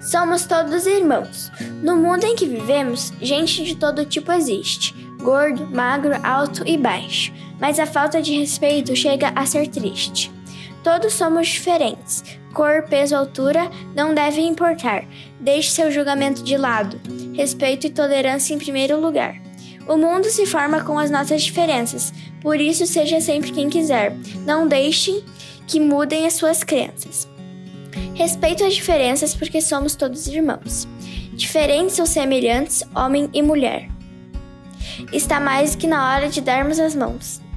Somos todos irmãos. No mundo em que vivemos, gente de todo tipo existe. Gordo, magro, alto e baixo. Mas a falta de respeito chega a ser triste. Todos somos diferentes. Cor, peso, altura não devem importar. Deixe seu julgamento de lado. Respeito e tolerância em primeiro lugar. O mundo se forma com as nossas diferenças. Por isso, seja sempre quem quiser. Não deixe que mudem as suas crenças. Respeito as diferenças porque somos todos irmãos. Diferentes ou semelhantes, homem e mulher. Está mais que na hora de darmos as mãos.